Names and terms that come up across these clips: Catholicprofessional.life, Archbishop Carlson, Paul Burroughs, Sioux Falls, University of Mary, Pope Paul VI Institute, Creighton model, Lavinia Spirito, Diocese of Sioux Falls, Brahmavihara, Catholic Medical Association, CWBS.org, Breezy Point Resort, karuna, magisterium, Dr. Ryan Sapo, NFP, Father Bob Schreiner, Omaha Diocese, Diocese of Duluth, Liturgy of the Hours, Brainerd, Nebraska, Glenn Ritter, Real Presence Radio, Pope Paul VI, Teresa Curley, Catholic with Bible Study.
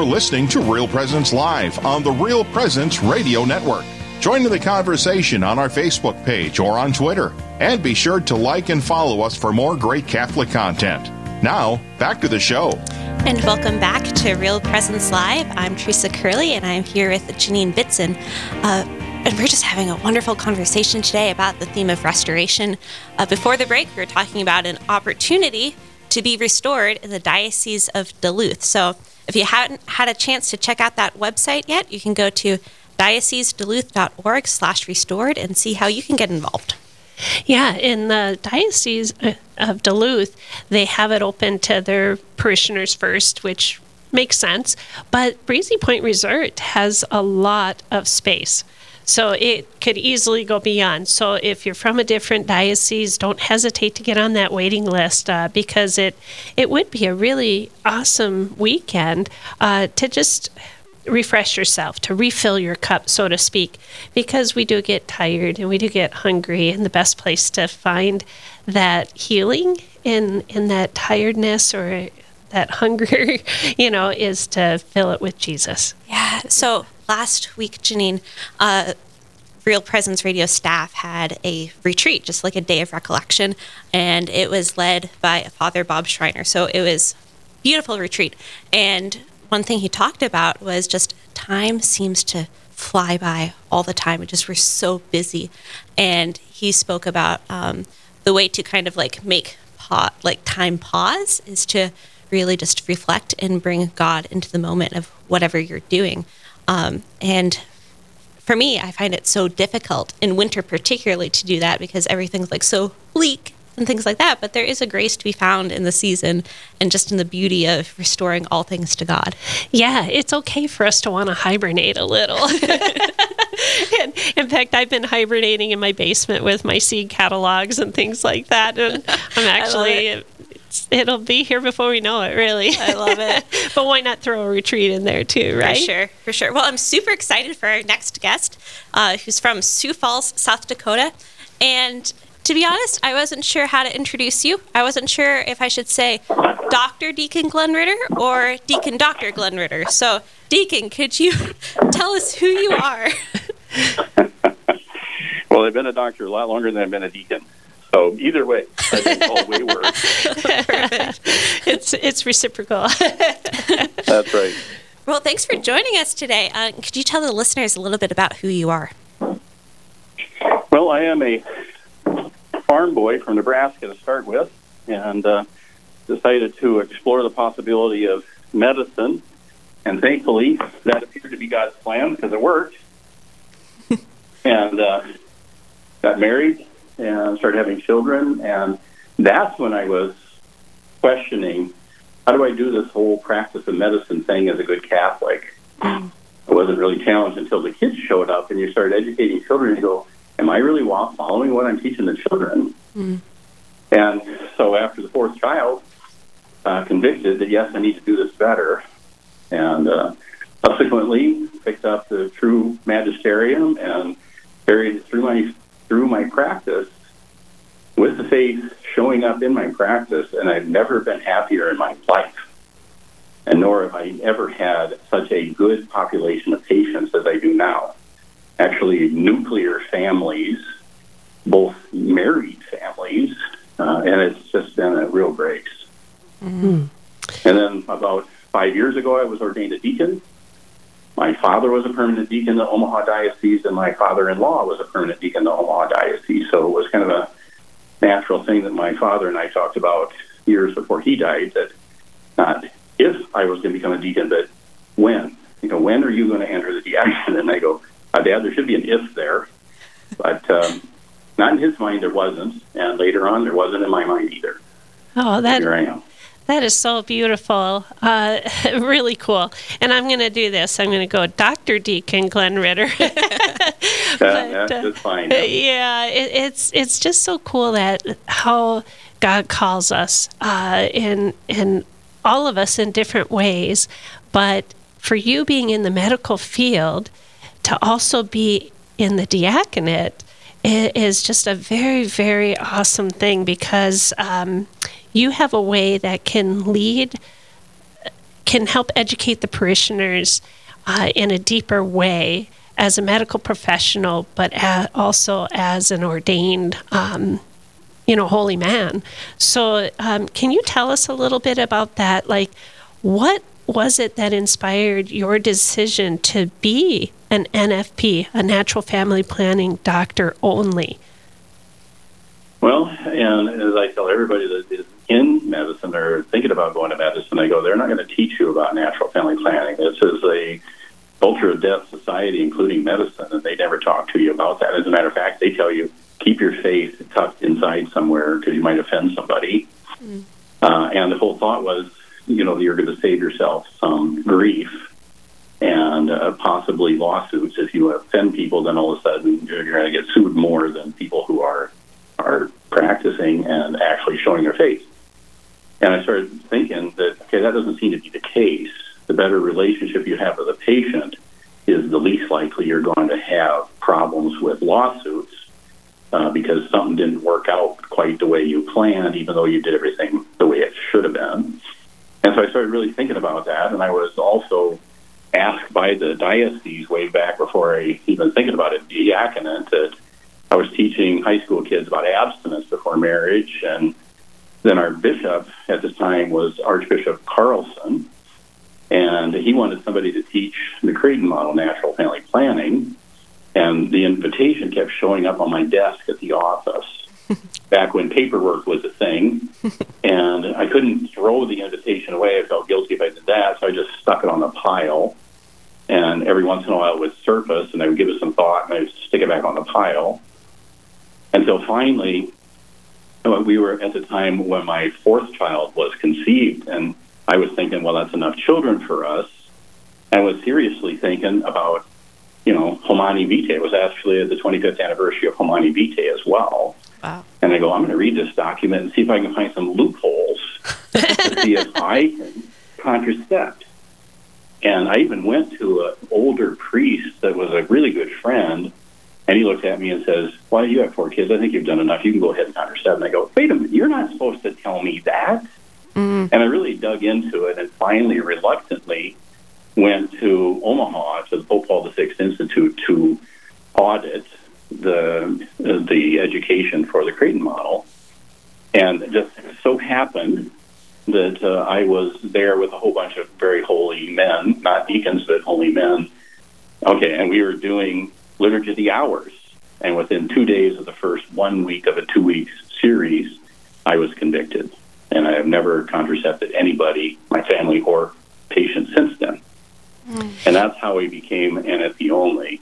You're listening to Real Presence Live on the Real Presence Radio Network. Join in the conversation on our Facebook page or on Twitter. And be sure to like and follow us for more great Catholic content. Now, back to the show. And welcome back to Real Presence Live. I'm Teresa Curley, and I'm here with Janine Bitson. And we're just having a wonderful conversation today about the theme of restoration. Before the break, we were talking about an opportunity to be restored in the Diocese of Duluth. So if you haven't had a chance to check out that website yet, you can go to dioceseduluth.org/restored and see how you can get involved. Yeah, in the Diocese of Duluth, they have it open to their parishioners first, which makes sense. But Breezy Point Resort has a lot of space, so it could easily go beyond. So if you're from a different diocese, don't hesitate to get on that waiting list because it would be a really awesome weekend to just refresh yourself, to refill your cup, so to speak, because we do get tired and we do get hungry, and the best place to find that healing in that tiredness or that hunger, is to fill it with Jesus. Yeah. So last week, Janine, Real Presence Radio staff had a retreat, just like a day of recollection, and it was led by Father Bob Schreiner. So it was a beautiful retreat. And one thing he talked about was just time seems to fly by all the time. We're so busy. And he spoke about the way to kind of like make time pause is to really just reflect and bring God into the moment of whatever you're doing. And for me, I find it so difficult in winter particularly to do that because everything's like so bleak and things like that, but there is a grace to be found in the season and just in the beauty of restoring all things to God. Yeah, it's okay for us to want to hibernate a little. And in fact, I've been hibernating in my basement with my seed catalogs and things like that. And I'm actually... It'll be here before we know it, really. I love it. But why not throw a retreat in there too, right? For sure. Well, I'm super excited for our next guest, who's from Sioux Falls, South Dakota. And to be honest, I wasn't sure how to introduce you. I wasn't sure if I should say Dr. Deacon Glenn Ritter or Deacon Dr. Glenn Ritter. So, Deacon, could you tell us who you are? Well, I've been a doctor a lot longer than I've been a deacon. So either way, I've been called way worse. It's reciprocal. That's right. Well, thanks for joining us today. Could you tell the listeners a little bit about who you are? Well, I am a farm boy from Nebraska to start with, and decided to explore the possibility of medicine. And thankfully, that appeared to be God's plan because it worked. And got married and started having children, and that's when I was questioning, how do I do this whole practice of medicine thing as a good Catholic? Mm. I wasn't really challenged until the kids showed up, and you started educating children, and you go, am I really following what I'm teaching the children? Mm. And so after the fourth child, convicted that, yes, I need to do this better, and subsequently picked up the true magisterium and carried it through my practice, with the faith showing up in my practice, and I've never been happier in my life, and nor have I ever had such a good population of patients as I do now. Actually, nuclear families, both married families, and it's just been a real grace. Mm-hmm. And then about 5 years ago, I was ordained a deacon. My father was a permanent deacon in the Omaha Diocese, and my father-in-law was a permanent deacon in the Omaha Diocese. So it was kind of a natural thing that my father and I talked about years before he died, that not if I was going to become a deacon, but when. When are you going to enter the diaconate? And I go, Dad, there should be an if there. But not in his mind, there wasn't. And later on, there wasn't in my mind either. Oh, that... Here I am. That is so beautiful, really cool. And I'm going to do this. I'm going to go Dr. Deacon Glenn Ritter. That's just fine. Yeah, it's just so cool that how God calls us in all of us in different ways. But for you being in the medical field, to also be in the diaconate, it is just a very, very awesome thing because you have a way that can lead can help educate the parishioners in a deeper way as a medical professional, but also as an ordained holy man. So can you tell us a little bit about that? Like, what was it that inspired your decision to be an NFP, a natural family planning doctor only? Well, and as I tell everybody that is in medicine or thinking about going to medicine, I go, they're not going to teach you about natural family planning. This is a culture of death society, including medicine, and they never talk to you about that. As a matter of fact, they tell you, keep your faith tucked inside somewhere because you might offend somebody. Mm. And the whole thought was, you're going to save yourself some grief and possibly lawsuits. If you offend people, then all of a sudden you're going to get sued more than people who are practicing and actually showing their faith. And I started thinking that, okay, that doesn't seem to be the case. The better relationship you have with a patient is the least likely you're going to have problems with lawsuits because something didn't work out quite the way you planned, even though you did everything the way it should have been. And so I started really thinking about that, and I was also asked by the diocese way back before I even thinking about it, diaconate, that I was teaching high school kids about abstinence before marriage, and then our bishop at this time was Archbishop Carlson, and he wanted somebody to teach the Creighton model natural family planning, and the invitation kept showing up on my desk at the office back when paperwork was a thing, and I couldn't throw the invitation away. I felt guilty if I did that, so I just stuck it on a pile, and every once in a while it would surface, and I would give it some thought, and I would stick it back on the pile. Until finally, we were at the time when my fourth child was conceived, and I was thinking, well, that's enough children for us. I was seriously thinking about, Humanae Vitae. It was actually the 25th anniversary of Humanae Vitae as well. Wow. And I go, I'm going to read this document and see if I can find some loopholes to see if I can contracept. And I even went to an older priest that was a really good friend, and he looked at me and says, well, you have four kids. I think you've done enough. You can go ahead and contracept. And I go, wait a minute, you're not supposed to tell me that. Mm. And I really dug into it and finally reluctantly went to Omaha to the Pope Paul VI Institute to audit the education for the Creighton model, and it just so happened that I was there with a whole bunch of very holy men, not deacons but holy men. Okay, and we were doing Liturgy of the Hours, and within 2 days of the first 1 week of a 2 week series, I was convicted, and I have never contracepted anybody, my family or patients, since then. Mm. And that's how I became NFP only.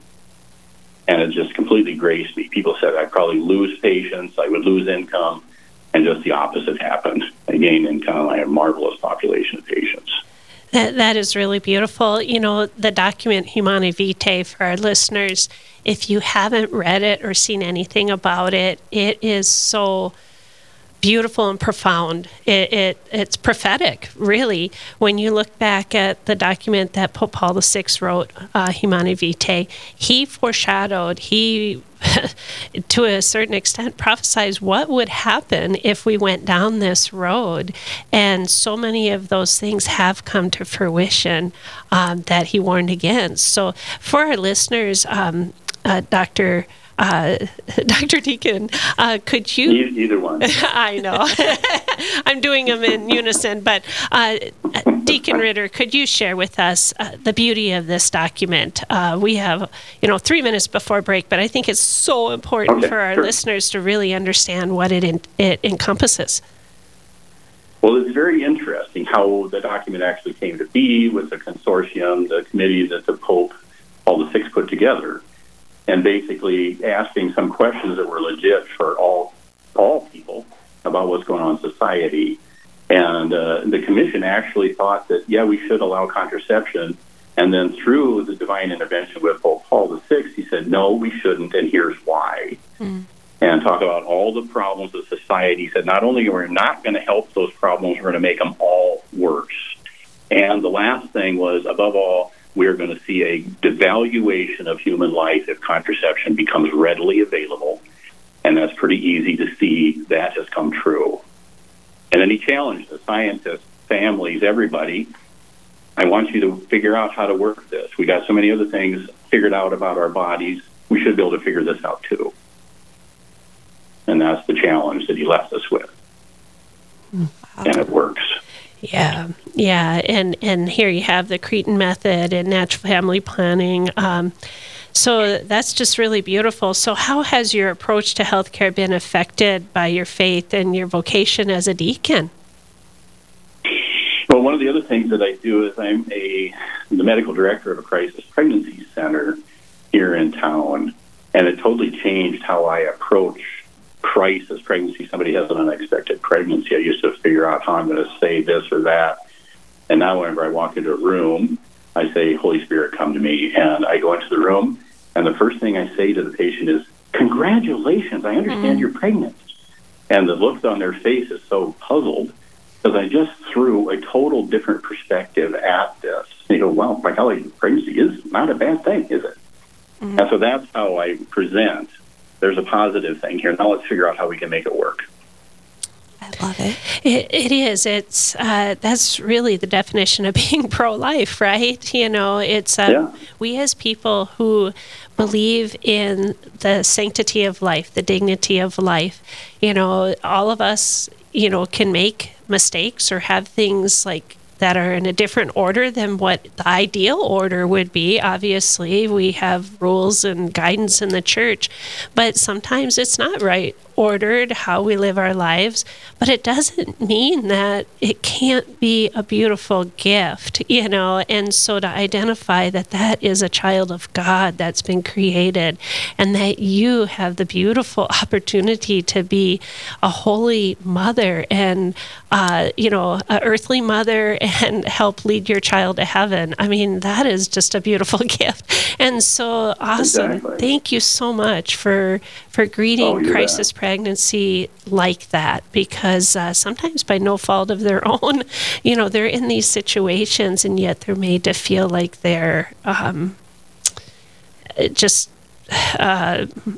And it just completely graced me. People said I'd probably lose patients, I would lose income, and just the opposite happened. I gained income, I had a marvelous population of patients. That is really beautiful. The document Humanae Vitae, for our listeners, if you haven't read it or seen anything about it, it is so beautiful and profound. It's prophetic, really, when you look back at the document that Pope Paul VI wrote, Humanae Vitae. He foreshadowed, to a certain extent, prophesies what would happen if we went down this road. And so many of those things have come to fruition that he warned against. So for our listeners, Dr. Deacon, could you... Either one. I know. I'm doing them in unison, but Deacon Ritter, could you share with us the beauty of this document? We have, 3 minutes before break, but I think it's so important for our listeners to really understand what it encompasses. Well, it's very interesting how the document actually came to be with the consortium, the committee that the Pope Paul VI put together, and basically asking some questions that were legit for all people about what's going on in society. And the commission actually thought that, we should allow contraception. And then through the divine intervention with Pope Paul VI, he said, no, we shouldn't, and here's why. Mm. And talk about all the problems of society. He said, not only are we not going to help those problems, we're going to make them all worse. And the last thing was, above all, we're going to see a devaluation of human life if contraception becomes readily available, and that's pretty easy to see that has come true. And then he challenged the scientists, families, everybody, I want you to figure out how to work this. We got so many other things figured out about our bodies. We should be able to figure this out too. And that's the challenge that he left us with. Wow. And it works. Yeah. Yeah. And here you have the Creighton method and natural family planning. So that's just really beautiful. So how has your approach to healthcare been affected by your faith and your vocation as a deacon? Well, one of the other things that I do is I'm the medical director of a crisis pregnancy center here in town, and it totally changed how I approach crisis pregnancy. Somebody has an unexpected pregnancy. I used to figure out how I'm going to say this or that, and now whenever I walk into a room, I say, Holy Spirit, come to me, and I go into the room, and the first thing I say to the patient is, congratulations, I understand you're pregnant. And the look on their face is so puzzled, because I just threw a total different perspective at this. And you go, wow, by golly, pregnancy is not a bad thing, is it? Mm-hmm. And so that's how I present. There's a positive thing here. Now let's figure out how we can make it work. I love it. It is. It's that's really the definition of being pro-life, right? You know, it's we as people who believe in the sanctity of life, the dignity of life. You know, all of us, you know, can make mistakes or have things like that are in a different order than what the ideal order would be. Obviously, we have rules and guidance in the church, but sometimes it's not right ordered how we live our lives, but it doesn't mean that it can't be a beautiful gift, you know, and so to identify that that is a child of God that's been created, and that you have the beautiful opportunity to be a holy mother and, you know, an earthly mother and help lead your child to heaven. I mean, that is just a beautiful gift. And so awesome. Exactly. Thank you so much for greeting crisis pregnancy like that, because sometimes by no fault of their own, you know, they're in these situations and yet they're made to feel like they're just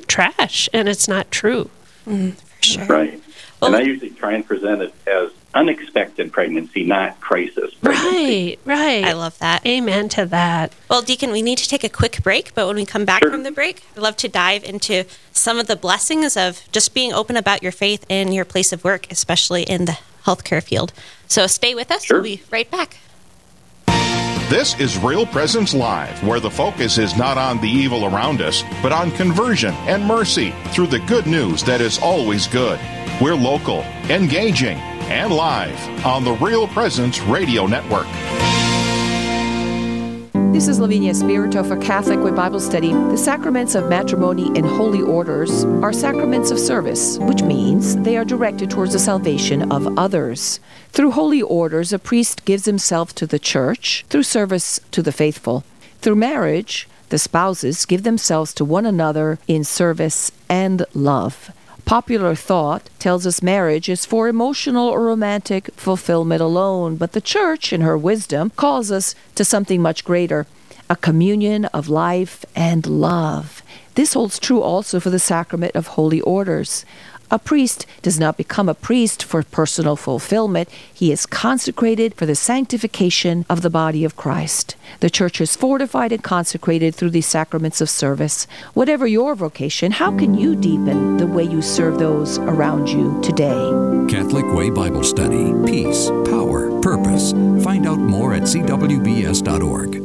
trash, and it's not true. For sure. Right. Well, and I usually try and present it as unexpected pregnancy, not crisis pregnancy. Right, right. I love that. Amen to that. Well, Deacon, we need to take a quick break, but when we come back from the break, I'd love to dive into some of the blessings of just being open about your faith in your place of work, especially in the healthcare field. So stay with us. We'll be right back. This is Real Presence Live, where the focus is not on the evil around us, but on conversion and mercy through the good news that is always good. We're local, engaging, and live on the Real Presence Radio Network. This is Lavinia Spirito for Catholic with Bible Study. The sacraments of matrimony and holy orders are sacraments of service, which means they are directed towards the salvation of others. Through holy orders, a priest gives himself to the church, through service to the faithful. Through marriage, the spouses give themselves to one another in service and love. Popular thought tells us marriage is for emotional or romantic fulfillment alone, but the Church, in her wisdom, calls us to something much greater, a communion of life and love. This holds true also for the sacrament of holy orders. A priest does not become a priest for personal fulfillment. He is consecrated for the sanctification of the body of Christ. The Church is fortified and consecrated through these sacraments of service. Whatever your vocation, how can you deepen the way you serve those around you today? Catholic Way Bible Study. Peace, power, purpose. Find out more at CWBS.org.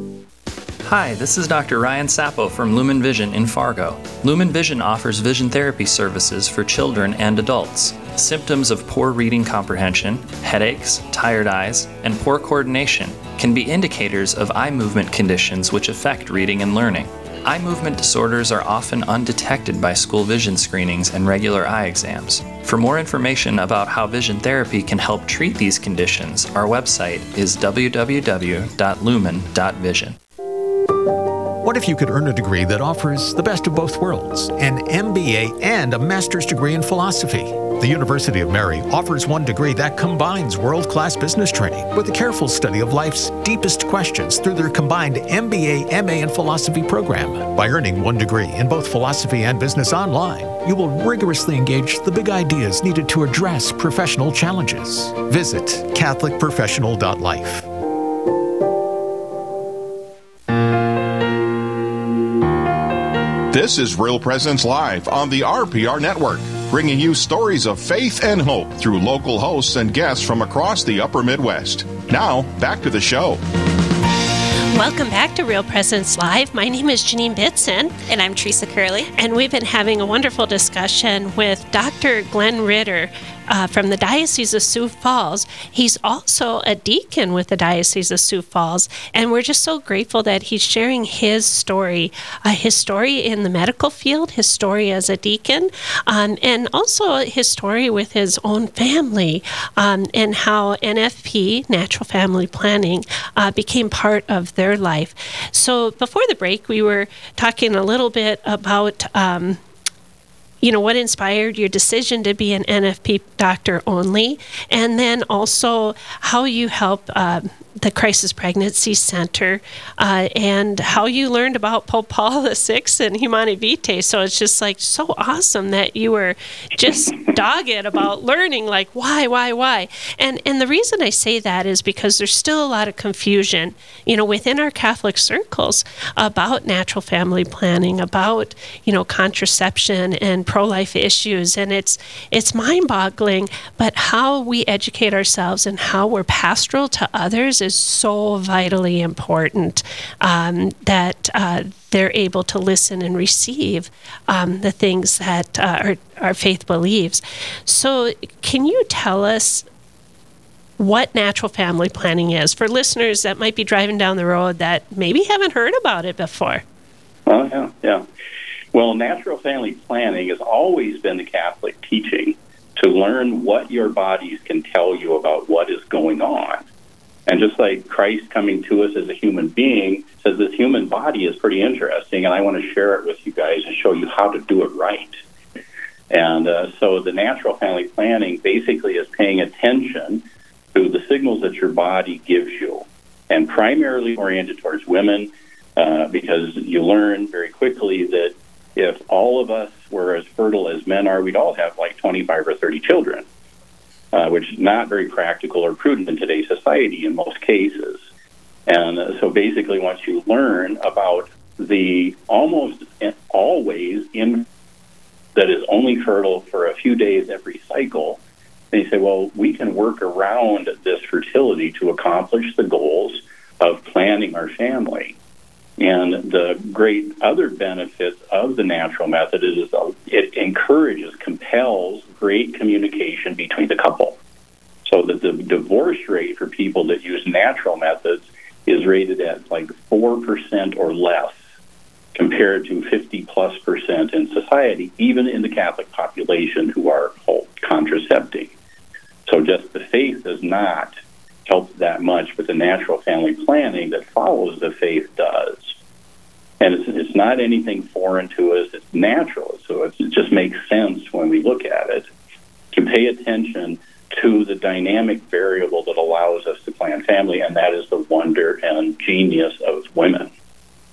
Hi, this is Dr. Ryan Sapo from Lumen Vision in Fargo. Lumen Vision offers vision therapy services for children and adults. Symptoms of poor reading comprehension, headaches, tired eyes, and poor coordination can be indicators of eye movement conditions which affect reading and learning. Eye movement disorders are often undetected by school vision screenings and regular eye exams. For more information about how vision therapy can help treat these conditions, our website is www.lumen.vision. What if you could earn a degree that offers the best of both worlds, an MBA and a master's degree in philosophy? The University of Mary offers one degree that combines world-class business training with a careful study of life's deepest questions through their combined MBA, MA, and philosophy program. By earning one degree in both philosophy and business online, you will rigorously engage the big ideas needed to address professional challenges. Visit Catholicprofessional.life. This is Real Presence Live on the RPR Network, bringing you stories of faith and hope through local hosts and guests from across the upper Midwest. Now, back to the show. Welcome back to Real Presence Live. My name is Janine Bitson. And I'm Teresa Curley. And we've been having a wonderful discussion with Dr. Glenn Ritter from the Diocese of Sioux Falls. He's also a deacon with the Diocese of Sioux Falls, and we're just so grateful that he's sharing his story in the medical field, his story as a deacon, and also his story with his own family, and how NFP, Natural Family Planning, became part of their life. So before the break, we were talking a little bit about what inspired your decision to be an NFP doctor only, and then also how you help the Crisis Pregnancy Center, and how you learned about Pope Paul VI and Humanae Vitae. So it's just like so awesome that you were just dogged about learning, like why? And the reason I say that is because there's still a lot of confusion, within our Catholic circles about natural family planning, about, contraception and pro-life issues. And it's mind-boggling, but how we educate ourselves and how we're pastoral to others is so vitally important, that they're able to listen and receive the things that our faith believes. So can you tell us what natural family planning is for listeners that might be driving down the road that maybe haven't heard about it before? Oh, yeah. Well, natural family planning has always been the Catholic teaching to learn what your bodies can tell you about what is going on. And just like Christ coming to us as a human being says, this human body is pretty interesting, and I want to share it with you guys and show you how to do it right. And so the natural family planning basically is paying attention to the signals that your body gives you, and primarily oriented towards women, because you learn very quickly that if all of us were as fertile as men are, we'd all have like 25 or 30 children. Which is not very practical or prudent in today's society in most cases. And so basically once you learn about the almost always in that is only fertile for a few days every cycle, then you say, well, we can work around this fertility to accomplish the goals of planning our family. And the great other benefits of the natural method is it encourages, compels great communication between the couple, so that the divorce rate for people that use natural methods is rated at like 4% or less compared to 50+% in society, even in the Catholic population who are contracepting. So just the faith does not help that much, but the natural family planning that follows the faith does. And it's not anything foreign to us. It's natural. So it just makes sense when we look at it to pay attention to the dynamic variable that allows us to plan family, and that is the wonder and genius of women.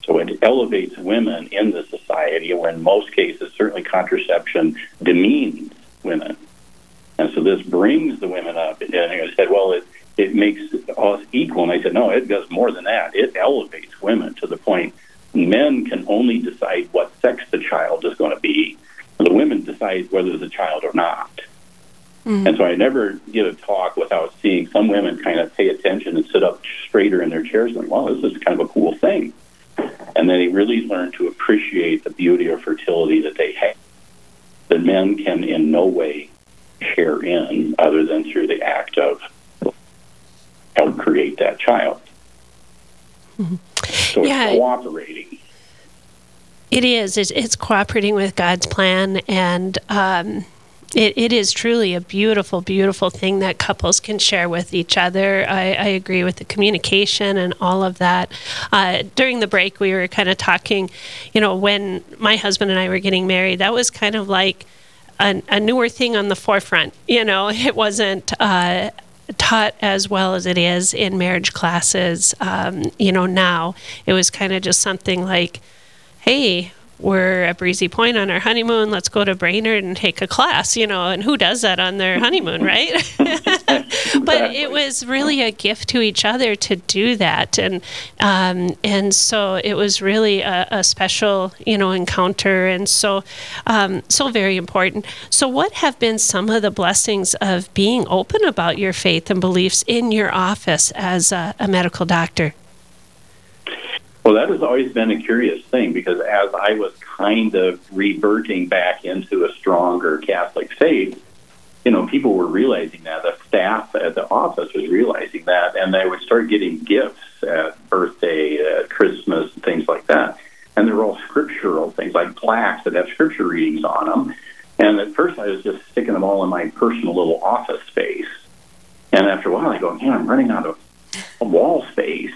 So it elevates women in the society, when in most cases, certainly contraception demeans women. And so this brings the women up. And I said, well, it makes us equal. And I said, no, it does more than that. It elevates women to the point men can only decide what sex the child is going to be. The women decide whether the child or not. Mm-hmm. And so I never give a talk without seeing some women kind of pay attention and sit up straighter in their chairs and, wow, this is kind of a cool thing. And then they really learn to appreciate the beauty of fertility that they have, that men can in no way share in other than through the act of help create that child. Mm-hmm. So it's cooperating. It is. It's cooperating with God's plan, and it is truly a beautiful, beautiful thing that couples can share with each other. I agree with the communication and all of that. During the break, we were kind of talking, when my husband and I were getting married, that was kind of like a newer thing on the forefront. It wasn't taught as well as it is in marriage classes. Now it was kind of just something like, hey, we're at Breezy Point on our honeymoon, let's go to Brainerd and take a class, you know, and who does that on their honeymoon, right? But it was really a gift to each other to do that. And so it was really a special, you know, encounter, and so very important. So what have been some of the blessings of being open about your faith and beliefs in your office as a medical doctor? Well, that has always been a curious thing, because as I was kind of reverting back into a stronger Catholic faith, you know, people were realizing that. The staff at the office was realizing that, and they would start getting gifts at birthday, at Christmas, and things like that. And they were all scriptural things, like plaques that have scripture readings on them. And at first I was just sticking them all in my personal little office space. And after a while I go, man, I'm running out of a wall space.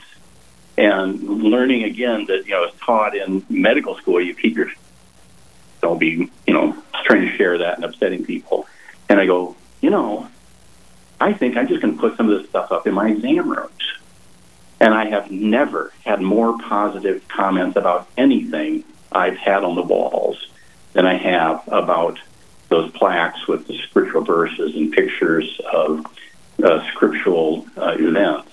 And learning again that, you know, it's taught in medical school, you keep your, don't be, you know, trying to share that and upsetting people. And I go, you know, I think I'm just going to put some of this stuff up in my exam rooms. And I have never had more positive comments about anything I've had on the walls than I have about those plaques with the scriptural verses and pictures of scriptural events.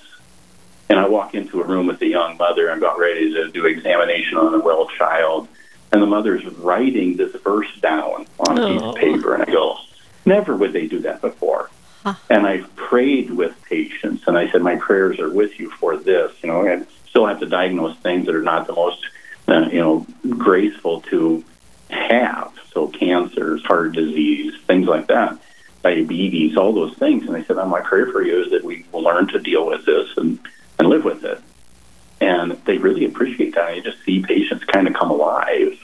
And I walk into a room with a young mother. I'm about ready to do examination on a well child. And the mother's writing this verse down on a piece of paper. And I go, never would they do that before. Huh. And I prayed with patients. And I said, my prayers are with you for this. You know, I still have to diagnose things that are not the most, you know, graceful to have. So cancers, heart disease, things like that, diabetes, all those things. And I said, my prayer for you is that we will learn to deal with this and live with it. And they really appreciate that. I just see patients kind of come alive.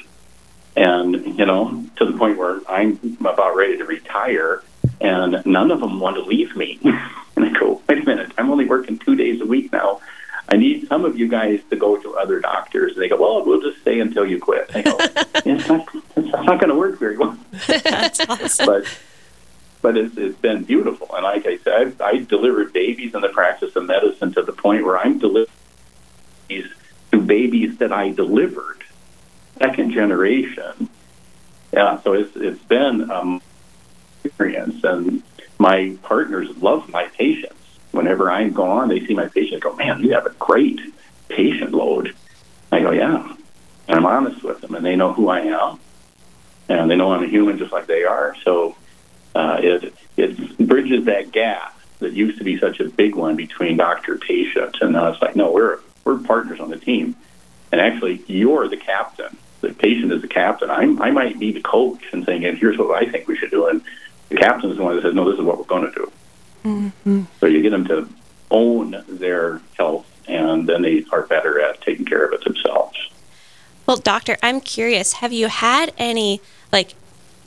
And, you know, to the point where I'm about ready to retire, and none of them want to leave me. And I go, wait a minute, I'm only working 2 days a week now. I need some of you guys to go to other doctors. And they go, well, we'll just stay until you quit. I go, it's not going to work very well. That's awesome. But it's been beautiful. And like I said, I delivered babies in the practice of medicine to the point where I'm delivering babies to babies that I delivered, second generation. Yeah, so it's been experience. And my partners love my patients. Whenever I'm gone, they see my patients, go, man, you have a great patient load. I go, yeah. And I'm honest with them, and they know who I am. And they know I'm a human just like they are. So it bridges that gap that used to be such a big one between doctor and patient, and now it's like, no, we're partners on the team, and actually you're the captain. The patient is the captain. I might be the coach and saying, and here's what I think we should do, and the captain is the one that says, no, this is what we're going to do. Mm-hmm. So you get them to own their health, and then they are better at taking care of it themselves. Well, doctor, I'm curious, have you had any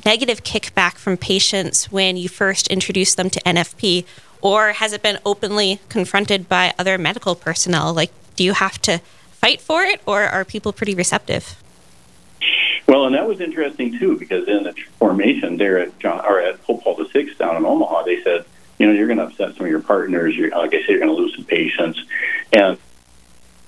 negative kickback from patients when you first introduced them to NFP, or has it been openly confronted by other medical personnel? Do you have to fight for it, or are people pretty receptive? Well, and that was interesting too, because in the formation there at Pope Paul VI down in Omaha, they said, you know, you're going to upset some of your partners. You're going to lose some patients, and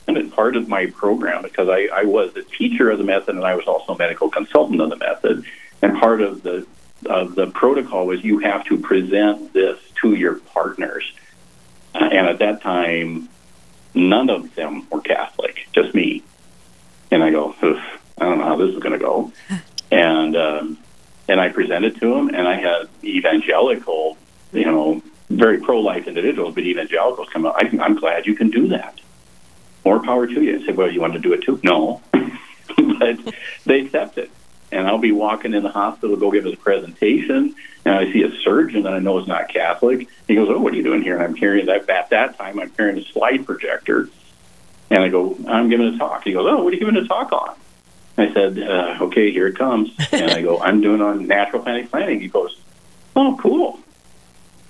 it's part of my program because I was a teacher of the method, and I was also a medical consultant of the method. And part of the protocol was you have to present this to your partners. And at that time, none of them were Catholic, just me. And I go, I don't know how this is going to go. And I presented to them, and I had evangelical, you know, very pro-life individuals, but evangelicals come up. I'm glad you can do that. More power to you. I said, well, you want to do it too? No. But they accept it. And I'll be walking in the hospital to go give us a presentation, and I see a surgeon that I know is not Catholic. He goes, oh, what are you doing here? And I'm carrying that. At that time, I'm carrying a slide projector. And I go, I'm giving a talk. He goes, oh, what are you giving a talk on? I said, okay, here it comes. And I go, I'm doing on natural family planning. He goes, oh, cool.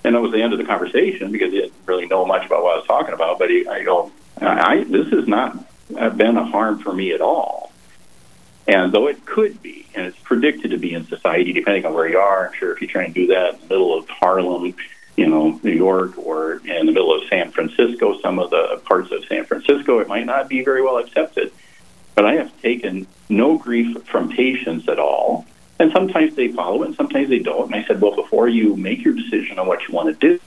And that was the end of the conversation because he didn't really know much about what I was talking about. But this has not been a harm for me at all. And though it could be, and it's predicted to be in society, depending on where you are, I'm sure if you try and do that in the middle of Harlem, you know, New York, or in the middle of San Francisco, some of the parts of San Francisco, it might not be very well accepted. But I have taken no grief from patients at all. And sometimes they follow it, and sometimes they don't. And I said, well, before you make your decision on what you want to do,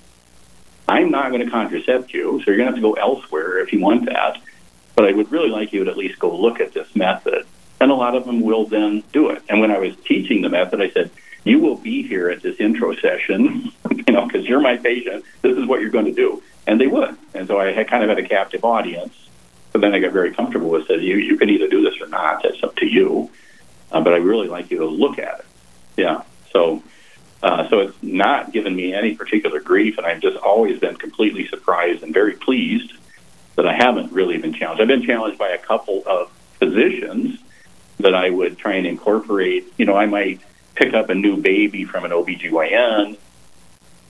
I'm not going to contracept you, so you're going to have to go elsewhere if you want that. But I would really like you to at least go look at this method. And a lot of them will then do it. And when I was teaching the method, I said, you will be here at this intro session, because you're my patient. This is what you're going to do. And they would. And so I had kind of had a captive audience. But then I got very comfortable with it. You can either do this or not. That's up to you. But I really like you to look at it. Yeah. So it's not given me any particular grief, and I've just always been completely surprised and very pleased that I haven't really been challenged. I've been challenged by a couple of physicians that I would try and incorporate. I might pick up a new baby from an OBGYN.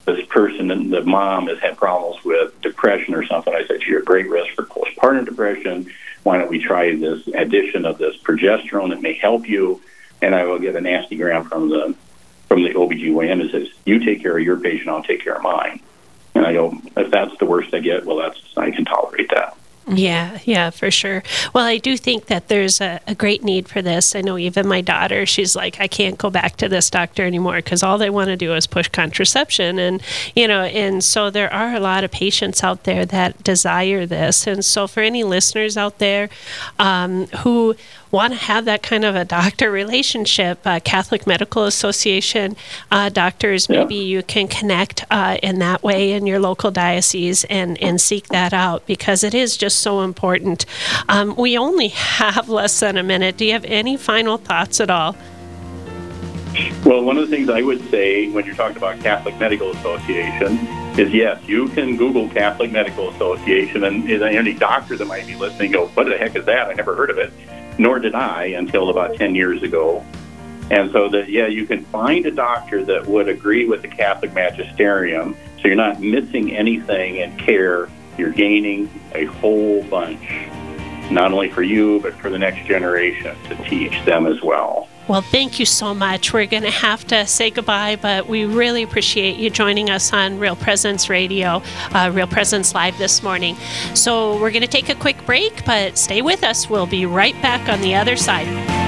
This person, and the mom, has had problems with depression or something. I said, you're at great risk for postpartum depression. Why don't we try this addition of this progesterone that may help you? And I will get a nasty gram from the OBGYN that says, you take care of your patient, I'll take care of mine. And I go, if that's the worst I get, well, I can tolerate that. Yeah, for sure. Well, I do think that there's a great need for this. I know even my daughter, she's like, I can't go back to this doctor anymore because all they want to do is push contraception. And, and so there are a lot of patients out there that desire this. And so for any listeners out there who want to have that kind of a doctor relationship, Catholic Medical Association doctors, maybe you can connect in that way in your local diocese and seek that out, because it is just so important. We only have less than a minute. Do you have any final thoughts at all? Well, one of the things I would say when you're talking about Catholic Medical Association is, yes, you can Google Catholic Medical Association, and any doctor that might be listening go, what the heck is that? I never heard of it. Nor did I until about 10 years ago. And so you can find a doctor that would agree with the Catholic magisterium, so you're not missing anything in care. You're gaining a whole bunch, not only for you, but for the next generation to teach them as well. Well, thank you so much. We're going to have to say goodbye, but we really appreciate you joining us on Real Presence Radio, Real Presence Live this morning. So we're going to take a quick break, but stay with us. We'll be right back on the other side.